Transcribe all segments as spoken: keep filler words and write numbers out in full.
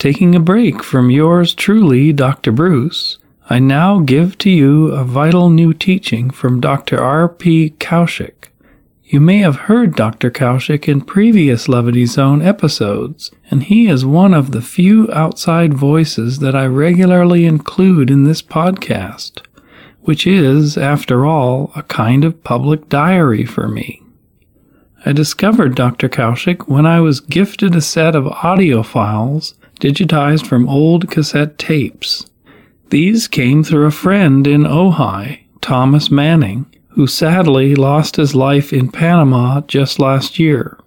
Taking a break from yours truly, Doctor Bruce, I now give to you a vital new teaching from Doctor R P Kaushik. You may have heard Doctor Kaushik in previous Levity Zone episodes, and he is one of the few outside voices that I regularly include in this podcast, which is, after all, a kind of public diary for me. I discovered Doctor Kaushik when I was gifted a set of audio files digitized from old cassette tapes. These came through a friend in Ojai, Thomas Manning, who sadly lost his life in Panama just last year.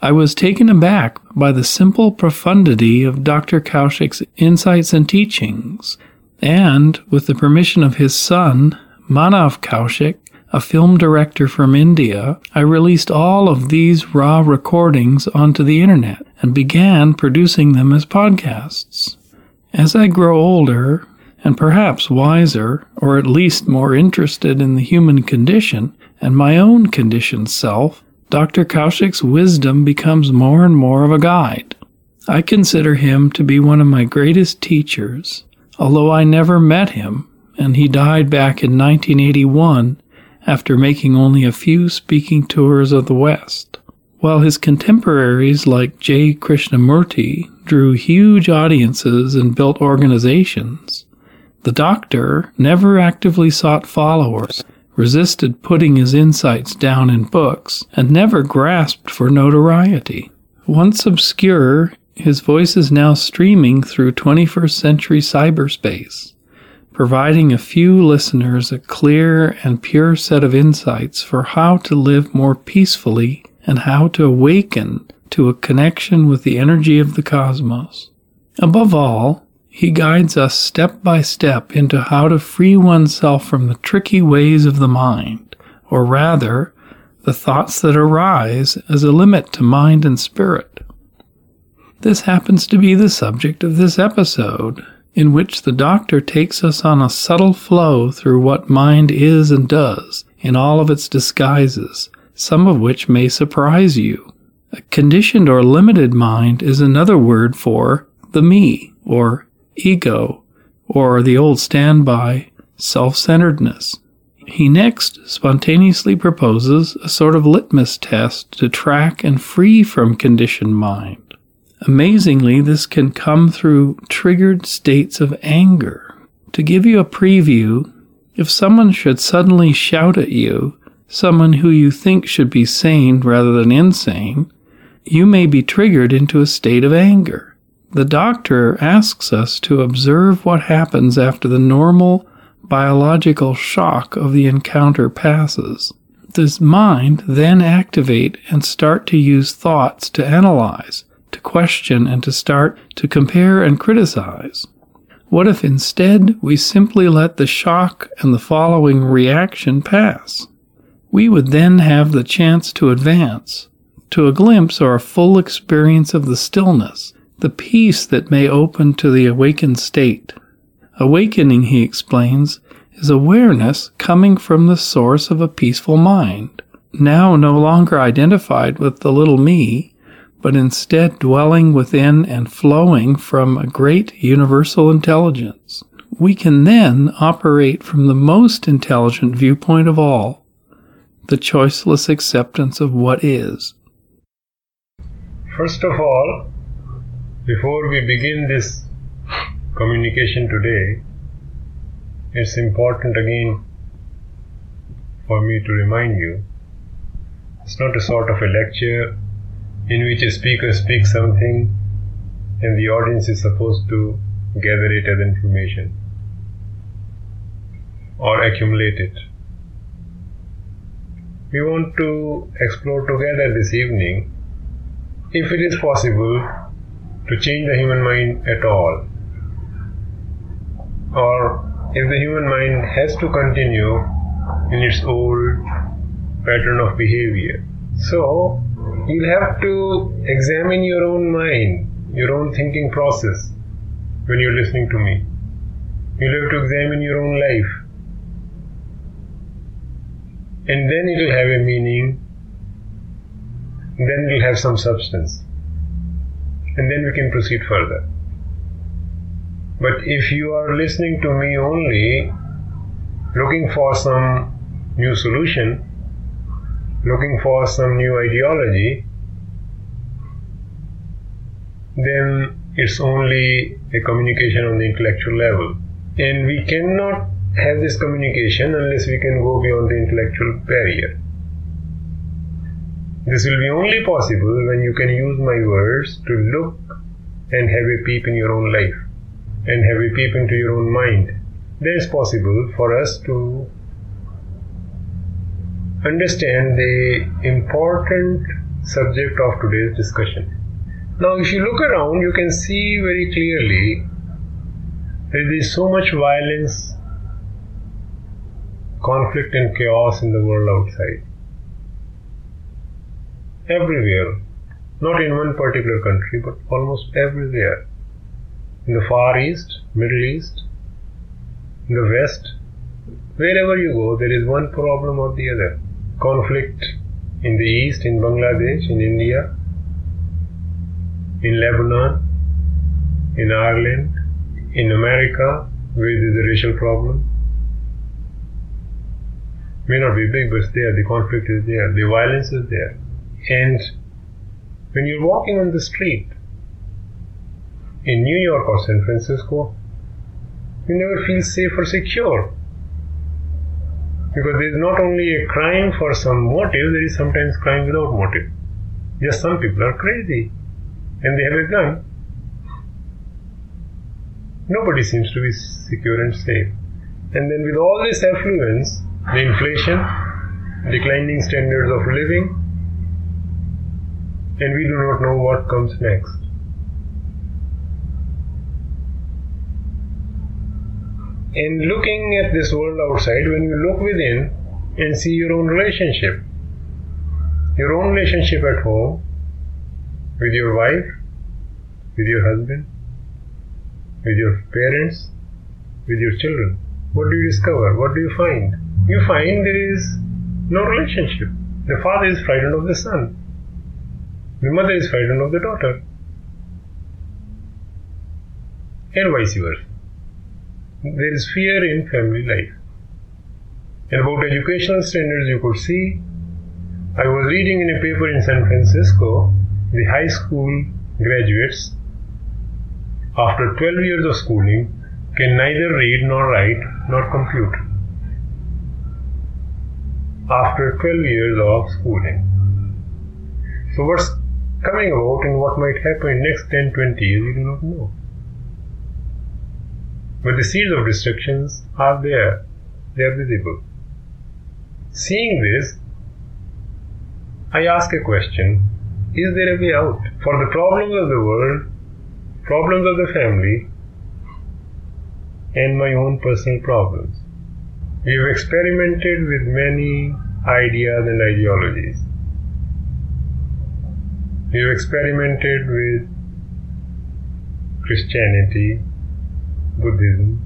I was taken aback by the simple profundity of Doctor Kaushik's insights and teachings, and, with the permission of his son, Manav Kaushik, a film director from India, I released all of these raw recordings onto the internet and began producing them as podcasts. As I grow older, and perhaps wiser, or at least more interested in the human condition and my own conditioned self, Doctor Kaushik's wisdom becomes more and more of a guide. I consider him to be one of my greatest teachers, although I never met him, and he died back in nineteen eighty-one after making only a few speaking tours of the West. While his contemporaries like J. Krishnamurti drew huge audiences and built organizations, the doctor never actively sought followers, resisted putting his insights down in books, and never grasped for notoriety. Once obscure, his voice is now streaming through twenty-first century cyberspace, providing a few listeners a clear and pure set of insights for how to live more peacefully and how to awaken to a connection with the energy of the cosmos. Above all, he guides us step by step into how to free oneself from the tricky ways of the mind, or rather, the thoughts that arise as a limit to mind and spirit. This happens to be the subject of this episode, in which the doctor takes us on a subtle flow through what mind is and does, in all of its disguises, some of which may surprise you. A conditioned or limited mind is another word for the me, or ego, or the old standby, self-centeredness. He next spontaneously proposes a sort of litmus test to track and free from conditioned mind. Amazingly, this can come through triggered states of anger. To give you a preview, if someone should suddenly shout at you, someone who you think should be sane rather than insane, you may be triggered into a state of anger. The doctor asks us to observe what happens after the normal biological shock of the encounter passes. Does mind then activate and start to use thoughts to analyze, to question, and to start to compare and criticize? What if instead we simply let the shock and the following reaction pass? We would then have the chance to advance, to a glimpse or a full experience of the stillness, the peace that may open to the awakened state. Awakening, he explains, is awareness coming from the source of a peaceful mind, now no longer identified with the little me, but instead dwelling within and flowing from a great universal intelligence. We can then operate from the most intelligent viewpoint of all, the choiceless acceptance of what is. First of all, before we begin this communication today, it's important again for me to remind you, it's not a sort of a lecture in which a speaker speaks something and the audience is supposed to gather it as information or accumulate it. We want to explore together this evening, if it is possible, to change the human mind at all, or if the human mind has to continue in its old pattern of behavior. So, you'll have to examine your own mind, your own thinking process when you're listening to me. You'll have to examine your own life. And then it'll have a meaning, then it'll have some substance. And then we can proceed further. But if you are listening to me only, looking for some new solution, looking for some new ideology, then it's only a communication on the intellectual level. And we cannot have this communication unless we can go beyond the intellectual barrier. This will be only possible when you can use my words to look and have a peep in your own life and have a peep into your own mind. That is possible for us to understand the important subject of today's discussion. Now, if you look around, you can see very clearly that there is so much violence, conflict and chaos in the world outside. Everywhere, not in one particular country, but almost everywhere. In the Far East, Middle East, in the West, wherever you go, there is one problem or the other. Conflict in the East, in Bangladesh, in India, in Lebanon, in Ireland, in America, where there is a racial problem. May not be big, but it's there. The conflict is there. The violence is there. And when you're walking on the street in New York or San Francisco, you never feel safe or secure. Because there is not only a crime for some motive, there is sometimes crime without motive. Just some people are crazy and they have a gun. Nobody seems to be secure and safe. And then with all this affluence, the inflation, declining standards of living, and we do not know what comes next. And looking at this world outside, when you look within and see your own relationship, your own relationship at home, with your wife, with your husband, with your parents, with your children, what do you discover? What do you find? You find there is no relationship. The father is frightened of the son. The mother is frightened of the daughter, and vice versa. There is fear in family life. And about educational standards you could see, I was reading in a paper in San Francisco, the high school graduates, after twelve years of schooling, can neither read nor write nor compute. After twelve years of schooling. So what's coming about and what might happen in next ten to twenty years, we do not know. But the seeds of destructions are there, they are visible. Seeing this, I ask a question, is there a way out? For the problems of the world, problems of the family, and my own personal problems. We have experimented with many ideas and ideologies. We have experimented with Christianity, Buddhism,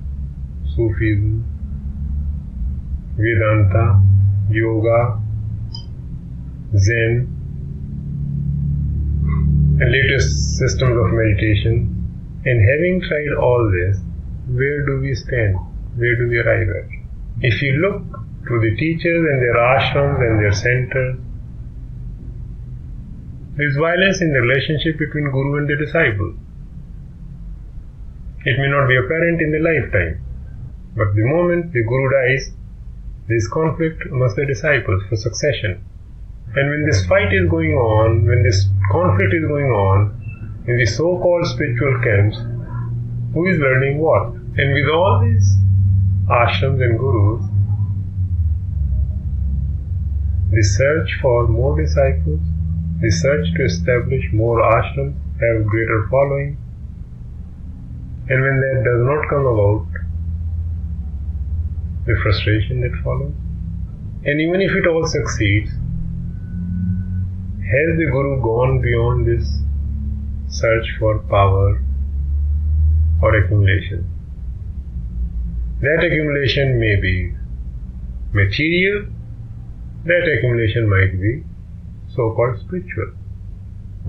Sufism, Vedanta, Yoga, Zen, and latest systems of meditation. And having tried all this, where do we stand? Where do we arrive at? If you look to the teachers and their ashrams and their centers, there is violence in the relationship between Guru and the disciple. It may not be apparent in the lifetime, but the moment the Guru dies, there is conflict amongst the disciples for succession. And when this fight is going on, when this conflict is going on, in the so-called spiritual camps, who is learning what? And with all these ashrams and Gurus, the search for more disciples, the search to establish more ashrams, have greater following, and when that does not come about, the frustration that follows. And even if it all succeeds, has the Guru gone beyond this search for power or accumulation? That accumulation may be material, that accumulation might be so-called spiritual.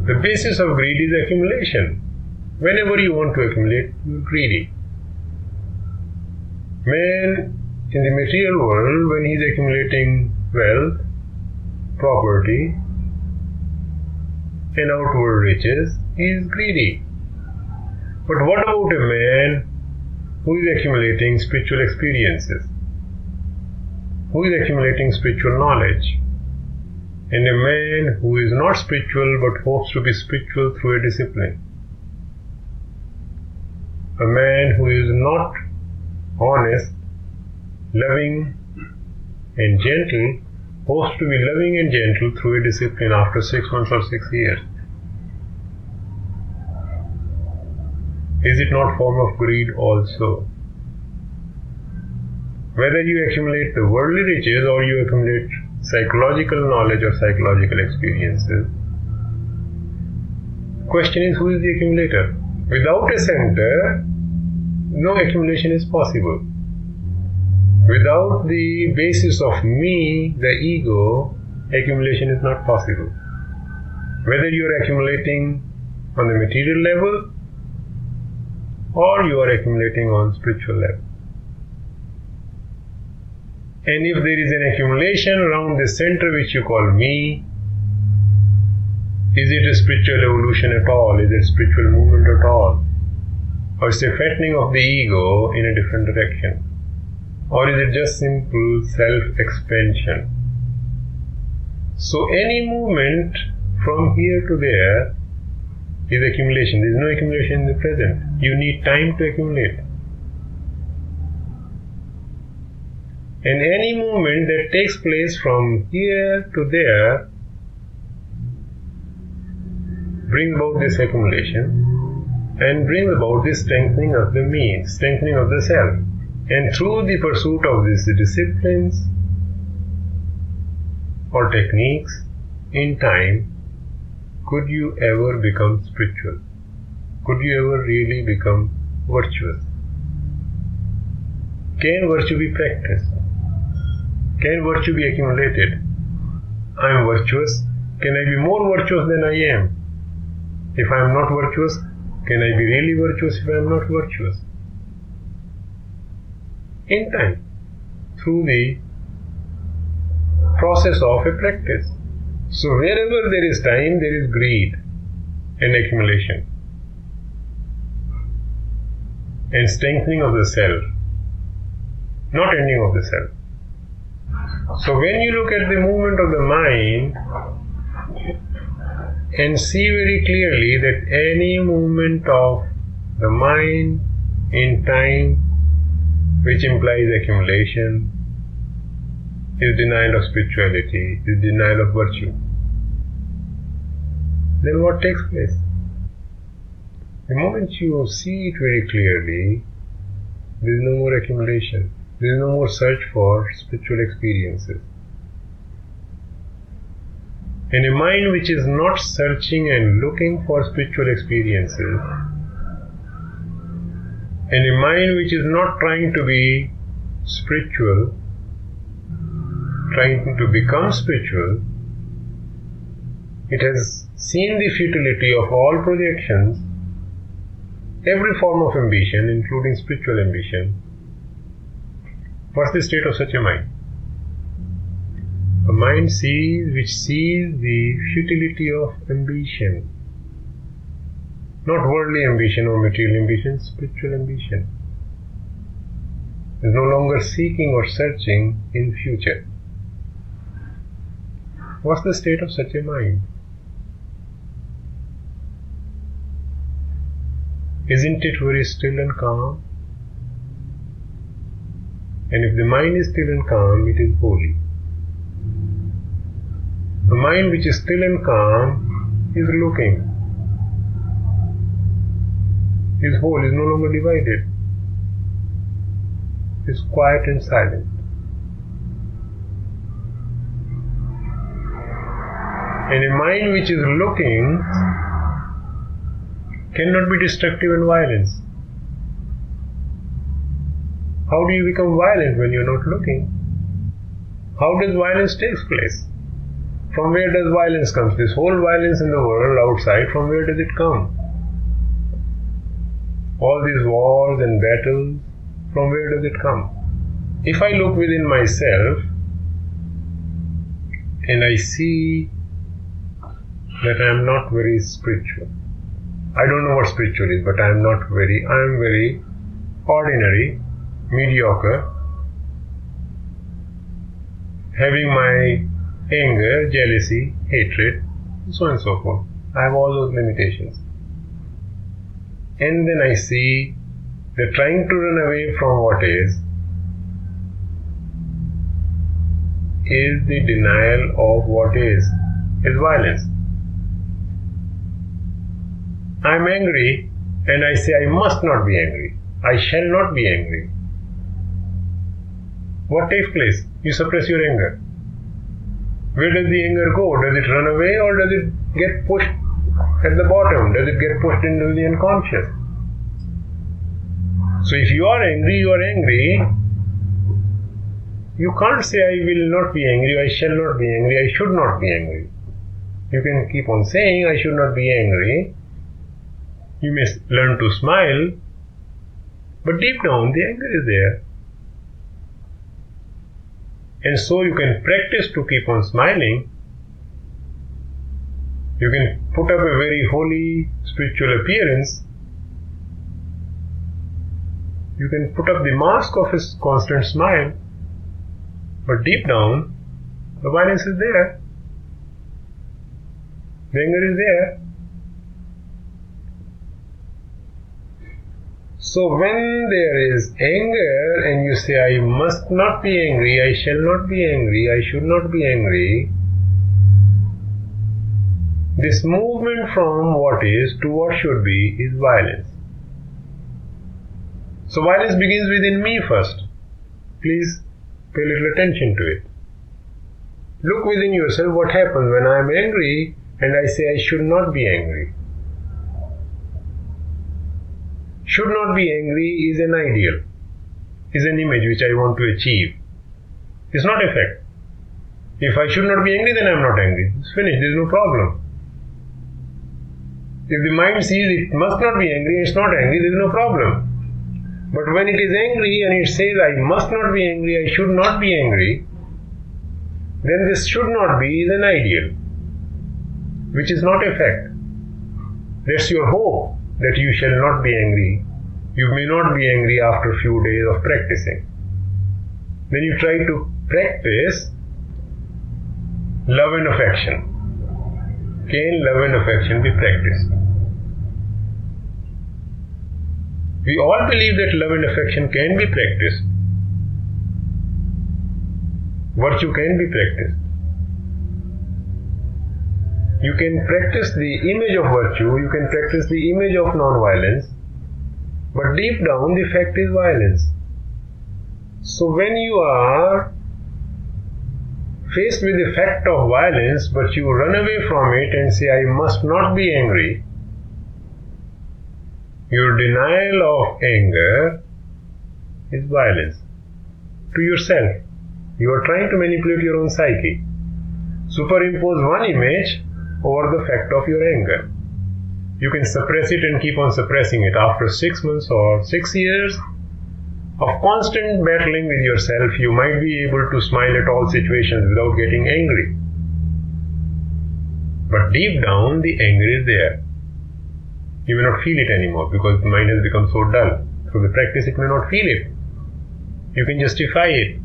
The basis of greed is accumulation. Whenever you want to accumulate, you're greedy. Man in the material world, when he's accumulating wealth, property, and outward riches, he is greedy. But what about a man who is accumulating spiritual experiences, who is accumulating spiritual knowledge, and a man who is not spiritual but hopes to be spiritual through a discipline? A man who is not honest, loving and gentle, hopes to be loving and gentle through a discipline after six months or six years. Is it not a form of greed also? Whether you accumulate the worldly riches or you accumulate psychological knowledge or psychological experiences, question is, who is the accumulator? Without a center, no accumulation is possible. Without the basis of me, the ego, accumulation is not possible. Whether you are accumulating on the material level or you are accumulating on spiritual level. And if there is an accumulation around the center which you call me, is it a spiritual evolution at all? Is it a spiritual movement at all? Or is it a fattening of the ego in a different direction? Or is it just simple self-expansion? So any movement from here to there is accumulation. There is no accumulation in the present. You need time to accumulate. And any movement that takes place from here to there brings about this accumulation and brings about this strengthening of the me, strengthening of the self. And through the pursuit of these disciplines or techniques, in time, could you ever become spiritual? Could you ever really become virtuous? Can virtue be practiced? Can virtue be accumulated? I am virtuous. Can I be more virtuous than I am? If I am not virtuous, can I be really virtuous if I am not virtuous? In time, through the process of a practice. So wherever there is time, there is greed and accumulation and strengthening of the self, not ending of the self. So when you look at the movement of the mind and see very clearly that any movement of the mind in time, which implies accumulation, is denial of spirituality, is denial of virtue. Then what takes place? The moment you see it very clearly, there is no more accumulation, there is no more search for spiritual experiences. And a mind which is not searching and looking for spiritual experiences, and a mind which is not trying to be spiritual, trying to become spiritual, it has seen the futility of all projections, every form of ambition, including spiritual ambition. What's the state of such a mind? A mind sees, which sees the futility of ambition. Not worldly ambition or material ambition, spiritual ambition. Is no longer seeking or searching in future. What's the state of such a mind? Isn't it very still and calm? And if the mind is still and calm, it is holy. A mind which is still and calm is looking. His whole is no longer divided. It is quiet and silent. And a mind which is looking cannot be destructive and violent. How do you become violent when you are not looking? How does violence take place? From where does violence come? This whole violence in the world outside, from where does it come? All these wars and battles, From where does it come? If I look within myself and I see that I am not very spiritual. I don't know what spiritual is, but I am not very, I am very ordinary, mediocre, having my anger, jealousy, hatred, so on and so forth. I have all those limitations. And then I see they're trying to run away from what is, is the denial of what is, is violence. I'm angry and I say I must not be angry. I shall not be angry. What takes place? You suppress your anger. Where does the anger go? Does it run away or does it get pushed at the bottom? Does it get pushed into the unconscious? So if you are angry, you are angry. You can't say I will not be angry, I shall not be angry, I should not be angry. You can keep on saying I should not be angry. You may learn to smile, but deep down the anger is there. And so you can practice to keep on smiling. You can put up a very holy spiritual appearance. You can put up the mask of his constant smile, but deep down the violence is there. The anger is there. So when there is anger and you say, I must not be angry, I shall not be angry, I should not be angry, this movement from what is to what should be is violence. So violence begins within me first. Please pay little attention to it. Look within yourself what happens when I am angry and I say I should not be angry. Should not be angry is an ideal, is an image which I want to achieve. It's not a fact. If I should not be angry, then I'm not angry. It's finished. There's no problem. If the mind sees it must not be angry, it's not angry, there's no problem. But when it is angry and it says, I must not be angry, I should not be angry, then this should not be is an ideal, which is not a fact. That's your hope, that you shall not be angry. You may not be angry after a few days of practicing. Then you try to practice love and affection. Can love and affection be practiced? We all believe that love and affection can be practiced. Virtue can be practiced. You can practice the image of virtue, you can practice the image of non-violence, but deep down the fact is violence. So when you are faced with the fact of violence, but you run away from it and say, I must not be angry, your denial of anger is violence to yourself. You are trying to manipulate your own psyche. Superimpose one image over the fact of your anger. You can suppress it and keep on suppressing it. After six months or six years of constant battling with yourself, you might be able to smile at all situations without getting angry. But deep down, the anger is there. You may not feel it anymore because the mind has become so dull. Through the practice, it may not feel it. You can justify it.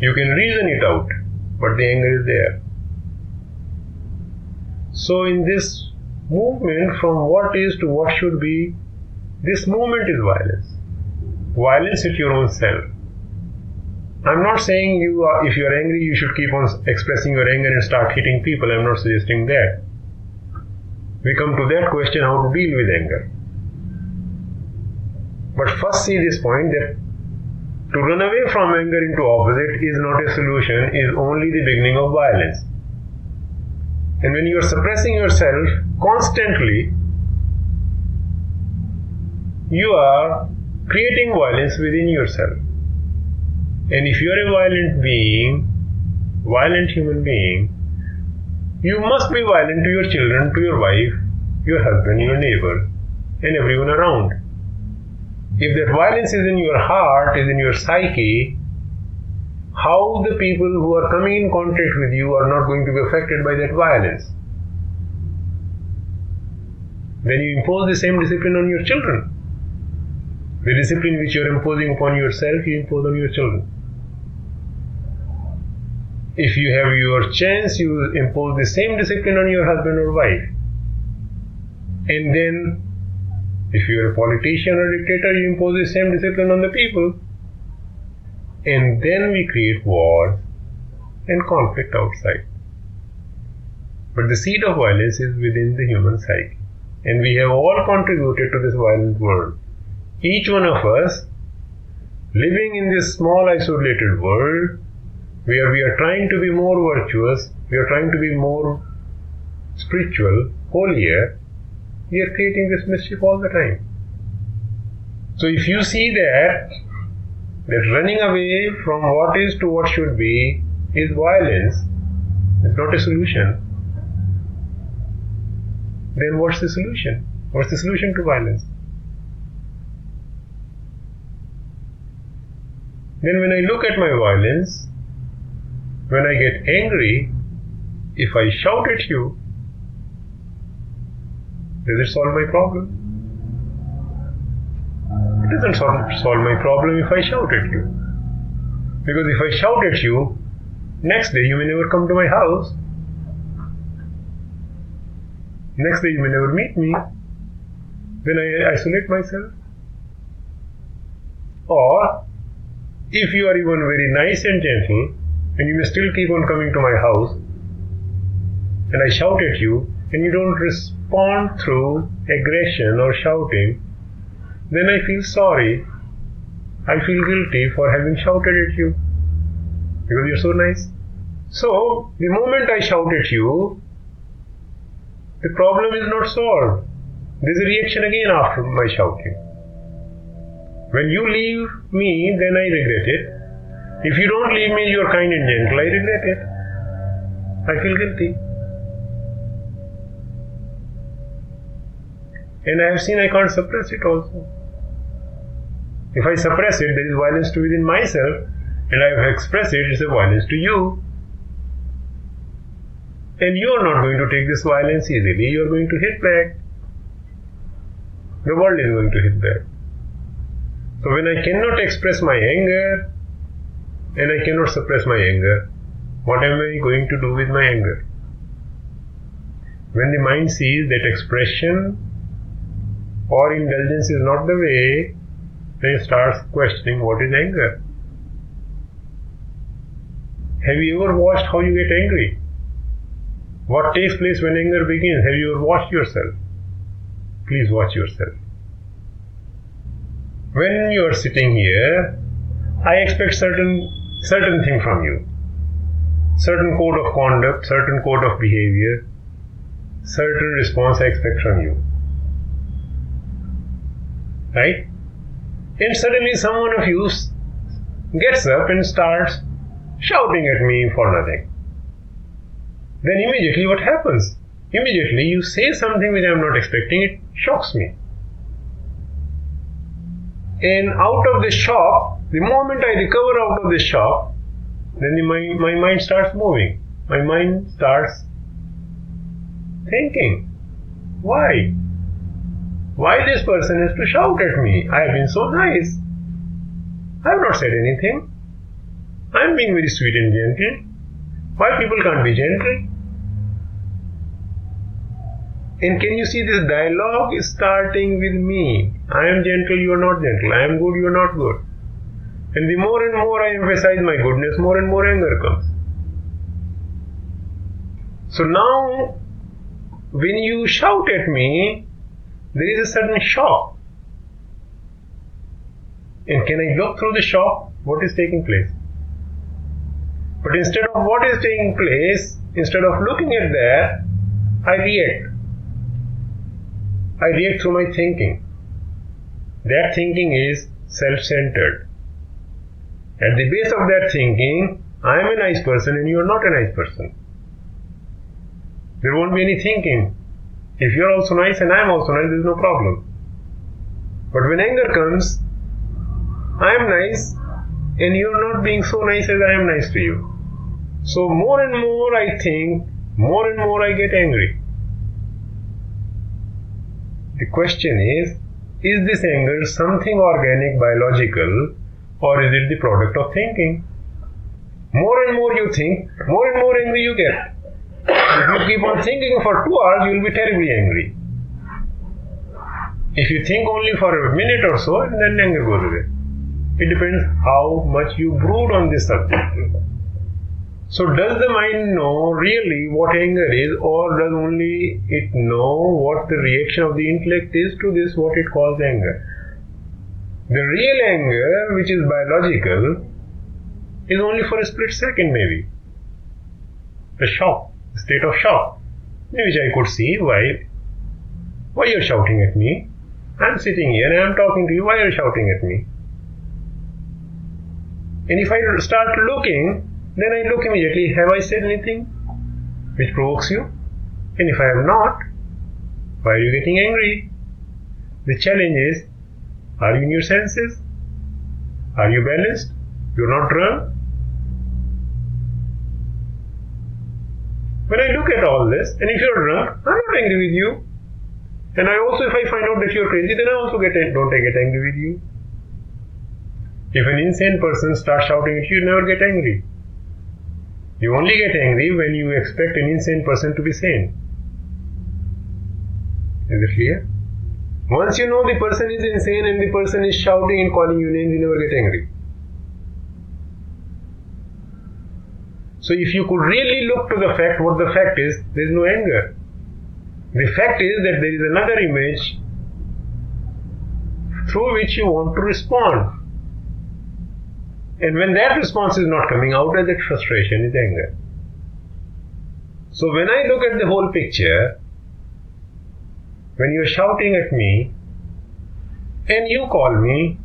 You can reason it out, but the anger is there. So in this movement from what is to what should be, this movement is violence. Violence at your own self. I'm not saying you are, if you are angry you should keep on expressing your anger and start hitting people. I'm not suggesting that. We come to that question how to deal with anger. But first see this point that to run away from anger into opposite is not a solution, is only the beginning of violence. And when you are suppressing yourself constantly, you are creating violence within yourself. And if you are a violent being, violent human being, you must be violent to your children, to your wife, your husband, your neighbor, and everyone around. if that violence is in your heart, is in your psyche, how the people who are coming in contact with you are not going to be affected by that violence? When you impose the same discipline on your children, the discipline which you are imposing upon yourself, you impose on your children. If you have your chance, you impose the same discipline on your husband or wife. And then, if you are a politician or dictator, you impose the same discipline on the people. And then we create wars and conflict outside. But the seed of violence is within the human psyche. And we have all contributed to this violent world. Each one of us, living in this small isolated world, where we are trying to be more virtuous, we are trying to be more spiritual, holier, we are creating this mischief all the time. So if you see that, that running away from what is to what should be is violence, it's not a solution, then what's the solution? What's the solution to violence? Then when I look at my violence, when I get angry, if I shout at you, does it solve my problem? It doesn't solve my problem if I shout at you. Because if I shout at you, next day you may never come to my house. Next day you may never meet me. Then I isolate myself. Or, if you are even very nice and gentle, and you may still keep on coming to my house, and I shout at you, and you don't respond through aggression or shouting, then I feel sorry. I feel guilty for having shouted at you, because you're so nice. So, the moment I shout at you, the problem is not solved. There's a reaction again after my shouting. When you leave me, then I regret it. If you don't leave me, you are kind and gentle, I regret it. I feel guilty. And I have seen I can't suppress it also. If I suppress it, there is violence to within myself, and I have expressed it, it's a violence to you. And you are not going to take this violence easily, you are going to hit back. The world is going to hit back. So when I cannot express my anger, and I cannot suppress my anger, what am I going to do with my anger? When the mind sees that expression or indulgence is not the way, then it starts questioning what is anger. Have you ever watched how you get angry? What takes place when anger begins? Have you ever watched yourself? Please watch yourself. When you are sitting here, I expect certain certain thing from you, certain code of conduct, certain code of behavior, certain response I expect from you, right? And suddenly someone of you gets up and starts shouting at me for nothing. Then immediately what happens? Immediately you say something which I am not expecting, it shocks me. And out of the shock, the moment I recover out of the shock, then the, my, my mind starts moving. My mind starts thinking, why? Why this person has to shout at me? I have been so nice. I have not said anything. I am being very sweet and gentle. Why people can't be gentle? And can you see this dialogue is starting with me? I am gentle, you are not gentle. I am good, you are not good. And the more and more I emphasize my goodness, more and more anger comes. So now, when you shout at me, there is a sudden shock. And can I look through the shock? What is taking place? But instead of what is taking place, instead of looking at that, I react. I react through my thinking. That thinking is self-centered. At the base of that thinking, I am a nice person and you are not a nice person. There won't be any thinking. If you are also nice and I am also nice, there is no problem. But when anger comes, I am nice and you are not being so nice as I am nice to you. So more and more I think, more and more I get angry. The question is, is this anger something organic, biological, or is it the product of thinking? More and more you think, more and more angry you get. If you keep on thinking for two hours, you will be terribly angry. If you think only for a minute or so, then anger goes away. It depends how much you brood on this subject. So does the mind know really what anger is, or does only it know what the reaction of the intellect is to this, what it calls anger? The real anger, which is biological, is only for a split second maybe. The shock, the state of shock, which I could see. Why, why you are shouting at me? I am sitting here and I am talking to you. Why are you shouting at me? And if I start looking, then I look immediately, have I said anything which provokes you? And if I have not, why are you getting angry? The challenge is, are you in your senses? Are you balanced? You are not drunk? When I look at all this, and if you are drunk, I am not angry with you. And I also, if I find out that you are crazy, then I also get don't I get angry with you. If an insane person starts shouting at you, you never get angry. You only get angry when you expect an insane person to be sane. Is it clear? Once you know the person is insane and the person is shouting and calling you names, you never get angry. So if you could really look to the fact, what the fact is, there is no anger. The fact is that there is another image through which you want to respond. And when that response is not coming out, that frustration is anger. So when I look at the whole picture, when you are shouting at me and you call me,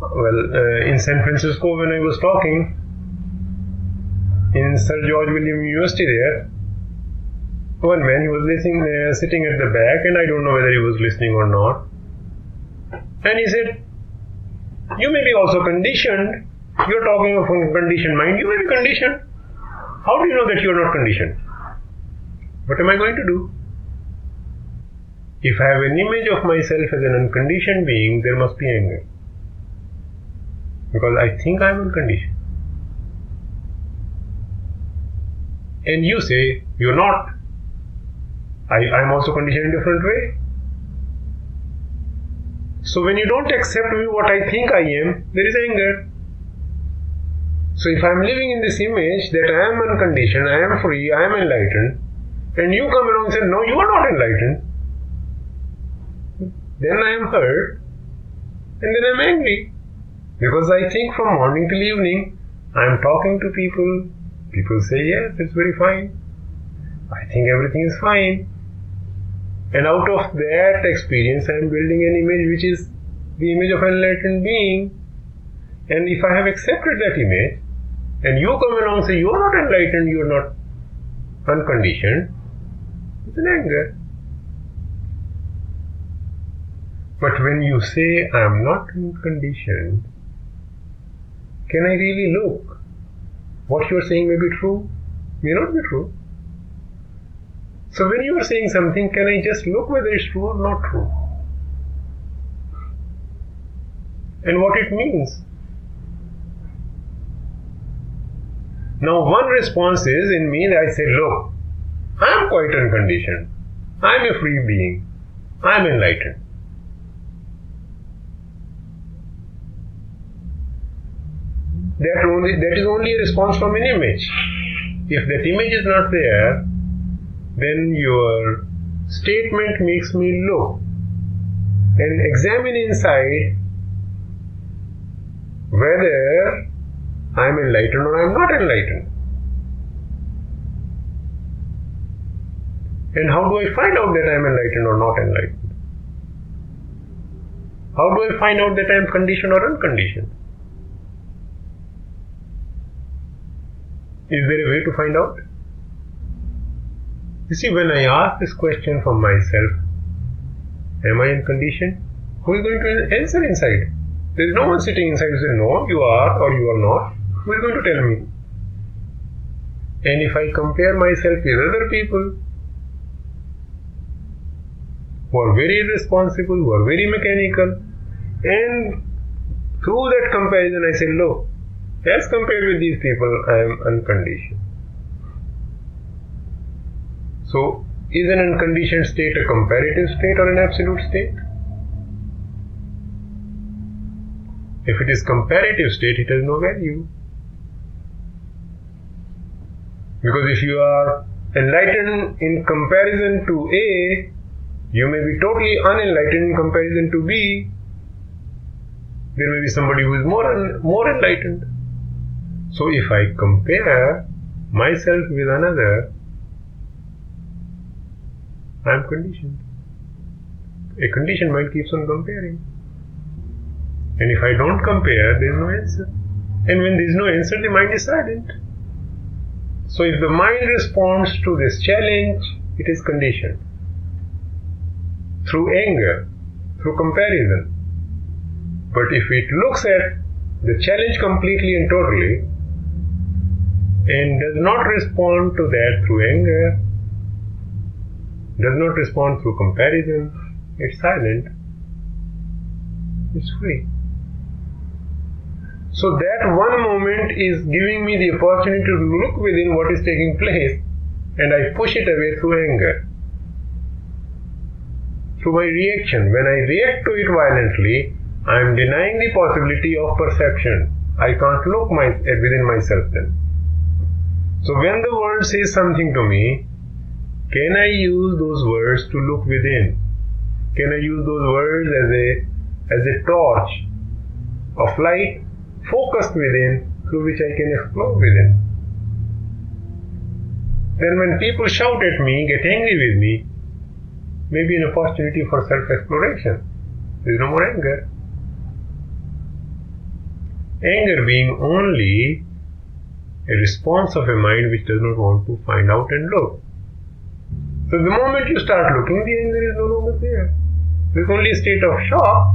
well, uh, in San Francisco when I was talking, in Sir George William University there, one man, he was listening, uh, sitting at the back, and I don't know whether he was listening or not. And he said, you may be also conditioned. You are talking of a conditioned mind. You may be conditioned. How do you know that you are not conditioned? What am I going to do? If I have an image of myself as an unconditioned being, there must be anger. Because I think I am unconditioned. And you say, you are not. I am also conditioned in a different way. So when you don't accept me what I think I am, there is anger. So if I am living in this image that I am unconditioned, I am free, I am enlightened, and you come along and say, no, you are not enlightened, then I am hurt, and then I am angry. Because I think from morning till evening, I am talking to people, people say, yes, it's very fine. I think everything is fine. And out of that experience, I am building an image which is the image of an enlightened being. And if I have accepted that image, and you come along and say, you are not enlightened, you are not unconditioned, it's an anger. But when you say, I am not unconditioned, can I really look? What you are saying may be true, may not be true. So when you are saying something, can I just look whether it's true or not true? And what it means? Now one response is in me that I say, look, I am quite unconditioned. I am a free being. I am enlightened. That, only, that is only a response from an image. If that image is not there, then your statement makes me look and examine inside whether I am enlightened or I am not enlightened. And how do I find out that I am enlightened or not enlightened? How do I find out that I am conditioned or unconditioned? Is there a way to find out? You see, when I ask this question for myself, am I unconditioned? Who is going to answer inside? There is no one sitting inside who says, no, you are or you are not. Who is going to tell me? And if I compare myself with other people who are very irresponsible, who are very mechanical, and through that comparison I say, no, as compared with these people, I am unconditioned. So, is an unconditioned state a comparative state or an absolute state? If it is comparative state, it has no value. Because if you are enlightened in comparison to A, you may be totally unenlightened in comparison to B. There may be somebody who is more, un- more enlightened. So if I compare myself with another, I am conditioned. A conditioned mind keeps on comparing. And if I don't compare, there is no answer. And when there is no answer, the mind is silent. So if the mind responds to this challenge, it is conditioned. Through anger, through comparison. But if it looks at the challenge completely and totally, and does not respond to that through anger, does not respond through comparison, it's silent, it's free. So that one moment is giving me the opportunity to look within what is taking place, and I push it away through anger, through my reaction. When I react to it violently, I am denying the possibility of perception. I can't look my, within myself then. So when the world says something to me, can I use those words to look within? Can I use those words as a as a torch of light focused within, through which I can explore within? Then when people shout at me, get angry with me, maybe an opportunity for self-exploration. There is no more anger. Anger being only a response of a mind which does not want to find out and look. So the moment you start looking, the anger is no longer there. There is only a state of shock,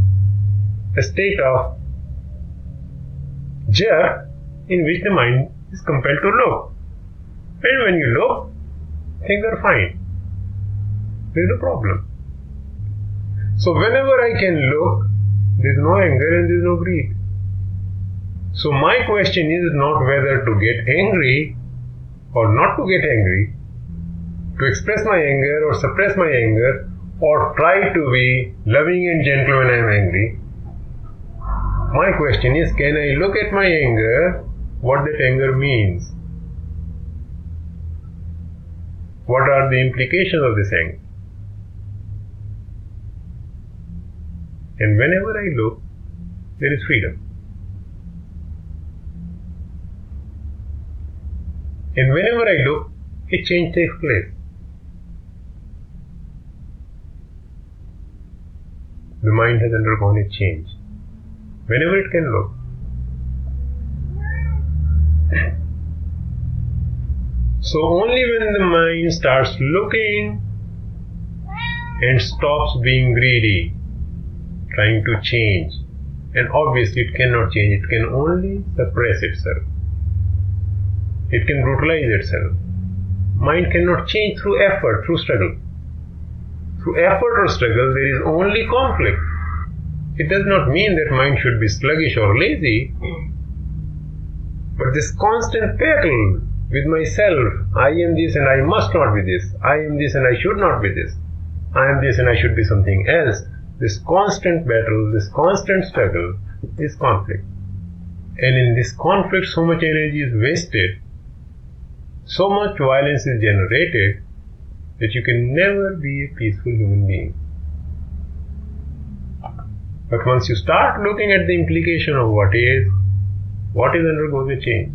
a state of jerk in which the mind is compelled to look. And when you look, things are fine. There is no problem. So whenever I can look, there is no anger and there is no greed. So my question is not whether to get angry or not to get angry, to express my anger or suppress my anger, or try to be loving and gentle when I am angry. My question is, can I look at my anger, what that anger means? What are the implications of this anger? And whenever I look, there is freedom. And whenever I look, a change takes place. The mind has undergone a change. Whenever it can look. So only when the mind starts looking and stops being greedy, trying to change. And obviously it cannot change. It can only suppress itself. It can brutalize itself. Mind cannot change through effort, through struggle. Through effort or struggle, there is only conflict. It does not mean that mind should be sluggish or lazy, but this constant battle with myself, I am this and I must not be this, I am this and I should not be this, I am this and I should be something else, this constant battle, this constant struggle is conflict. And in this conflict, so much energy is wasted, so much violence is generated, that you can never be a peaceful human being. But once you start looking at the implication of what is, what is undergoes a change.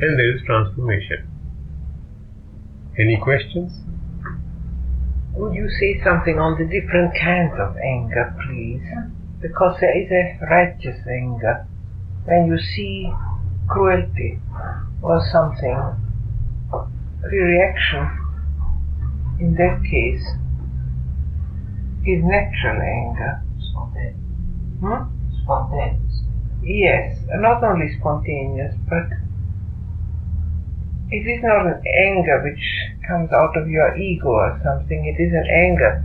And there is transformation. Any questions? Would you say something on the different kinds of anger, please? Because there is a righteous anger. When you see cruelty or something, reaction, in that case, is naturally anger. Spontaneous. Hmm? Spontaneous. Yes, not only spontaneous, but it is not an anger which comes out of your ego or something. It is an anger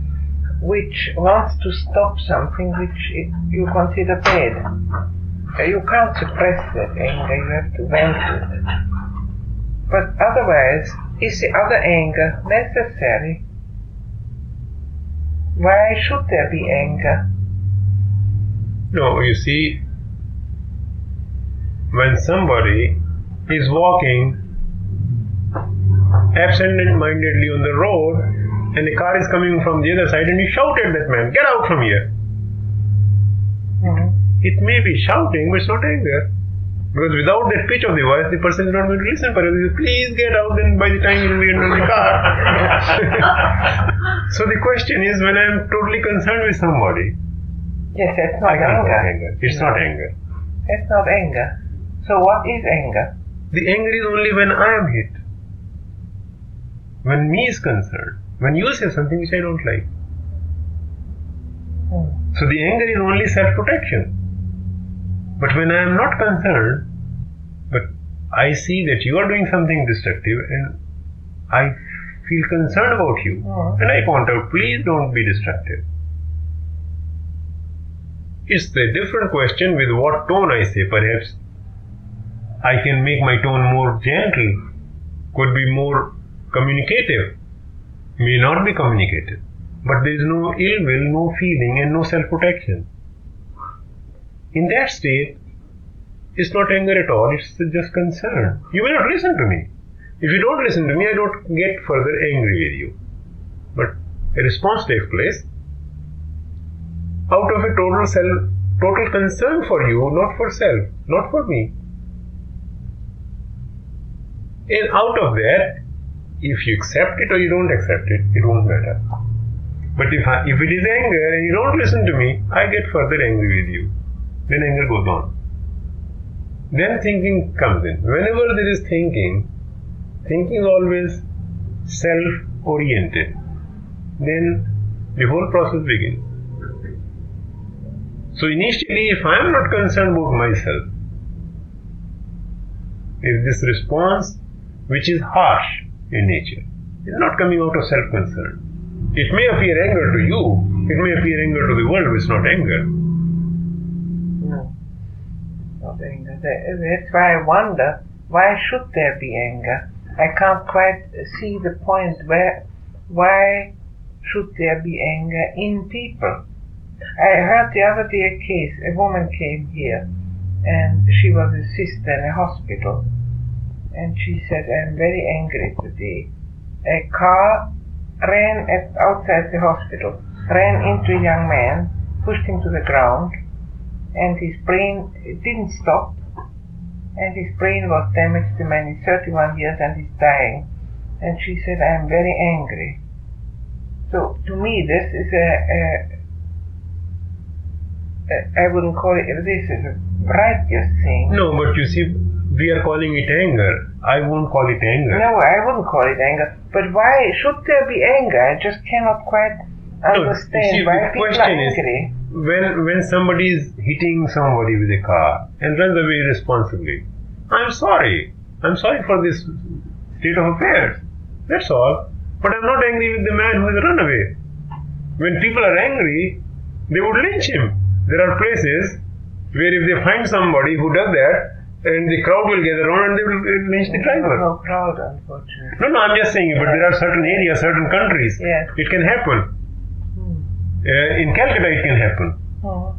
which wants to stop something which it, you consider bad. You can't suppress that anger, you have to vent it. But otherwise, is the other anger necessary? Why should there be anger? No, you see, when somebody is walking absent-mindedly on the road and a car is coming from the other side and you shout at that man, get out from here. Mm-hmm. It may be shouting, but it's not anger. Because without that pitch of the voice, the person is not going to listen for it. He says, please get out, then by the time you'll be under the car. So the question is, when I'm totally concerned with somebody, yes, that's not I can't anger. anger. It's no. not anger. That's not anger. So what is anger? The anger is only when I am hit. When me is concerned. When you say something which I don't like. Hmm. So the anger is only self-protection. But when I am not concerned, but I see that you are doing something destructive and I feel concerned about you, hmm. and I point out, please don't be destructive. It's a different question with what tone I say. Perhaps I can make my tone more gentle, could be more communicative, may not be communicative, but there is no ill will, no feeling and no self-protection. In that state, it's not anger at all, it's just concern. You will not listen to me. If you don't listen to me, I don't get further angry with you. But a response takes place out of a total self, total concern for you, not for self, not for me. And out of that, if you accept it or you don't accept it, it won't matter. But if I, if it is anger and you don't listen to me, I get further angry with you. Then anger goes on. Then thinking comes in. Whenever there is thinking, thinking is always self-oriented. Then the whole process begins. So initially, if I am not concerned about myself, if this response, which is harsh in nature, is not coming out of self-concern. It may appear anger to you, it may appear anger to the world, but it's not anger. No, not anger. That's why I wonder, why should there be anger? I can't quite see the point where, why should there be anger in people? I heard the other day a case, a woman came here and she was a sister in a hospital and she said, I'm very angry today. A car ran at, outside the hospital, ran into a young man, pushed him to the ground and his brain didn't stop and his brain was damaged. The man is thirty-one years and he's dying. And she said, I'm very angry. So to me this is a... a I wouldn't call it, this is a righteous thing. No, but you see, we are calling it anger. I won't call it anger. No, I wouldn't call it anger. But why should there be anger? I just cannot quite understand no, see, why people are angry. Is, when, when somebody is hitting somebody with a car and runs away irresponsibly, I'm sorry. I'm sorry for this state of affairs. That's all. But I'm not angry with the man who has run away. When people are angry, they would lynch him. There are places where if they find somebody who does that, and the crowd will gather around and they will lynch the driver. No crowd, unfortunately. No, no, I'm just saying, but there are certain areas, certain countries, yes. It can happen. Hmm. Uh, in Calcutta, it can happen. Hmm.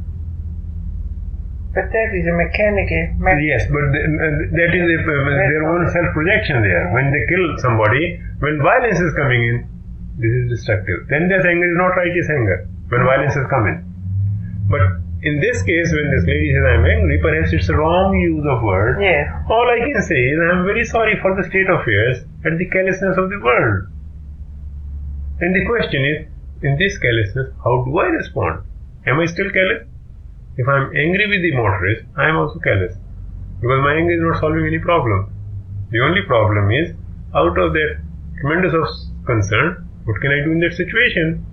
But that is a mechanical... Method. Yes, but the, uh, that is a, uh, their own self-projection there. Hmm. When they kill somebody, when violence is coming in, this is destructive. Then this anger is not righteous anger, when hmm. violence has come in. But in this case, when this lady says, I'm angry, perhaps it's a wrong use of words. Yes. All I can say is, I'm very sorry for the state of affairs and the carelessness of the world. And the question is, in this carelessness, how do I respond? Am I still careless? If I'm angry with the motorist, I'm also careless. Because my anger is not solving any problem. The only problem is, out of that tremendous of concern, what can I do in that situation?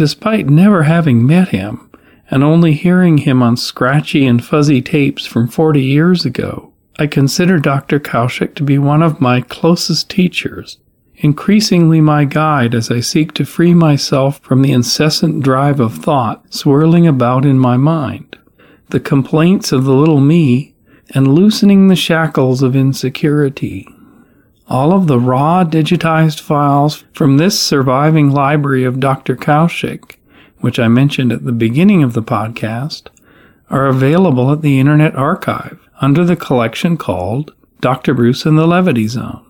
despite never having met him and only hearing him on scratchy and fuzzy tapes from forty years ago, I consider Doctor Kaushik to be one of my closest teachers, increasingly my guide as I seek to free myself from the incessant drive of thought swirling about in my mind, the complaints of the little me, and loosening the shackles of insecurity. All of the raw digitized files from this surviving library of Doctor Kaushik, which I mentioned at the beginning of the podcast, are available at the Internet Archive under the collection called Doctor Bruce and the Levity Zone.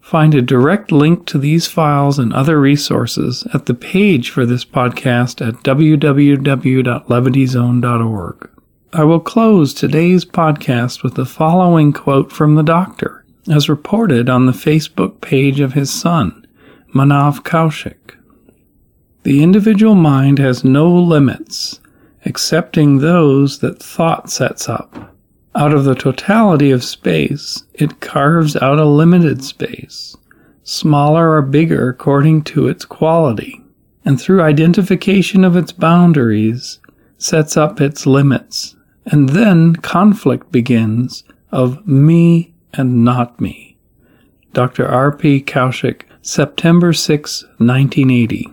Find a direct link to these files and other resources at the page for this podcast at w w w dot levity zone dot org. I will close today's podcast with the following quote from the doctor, as reported on the Facebook page of his son, Manav Kaushik. The individual mind has no limits, excepting those that thought sets up. Out of the totality of space, it carves out a limited space, smaller or bigger according to its quality, and through identification of its boundaries, sets up its limits. And then conflict begins of me and not me. Doctor R P Kaushik, September sixth, nineteen eighty.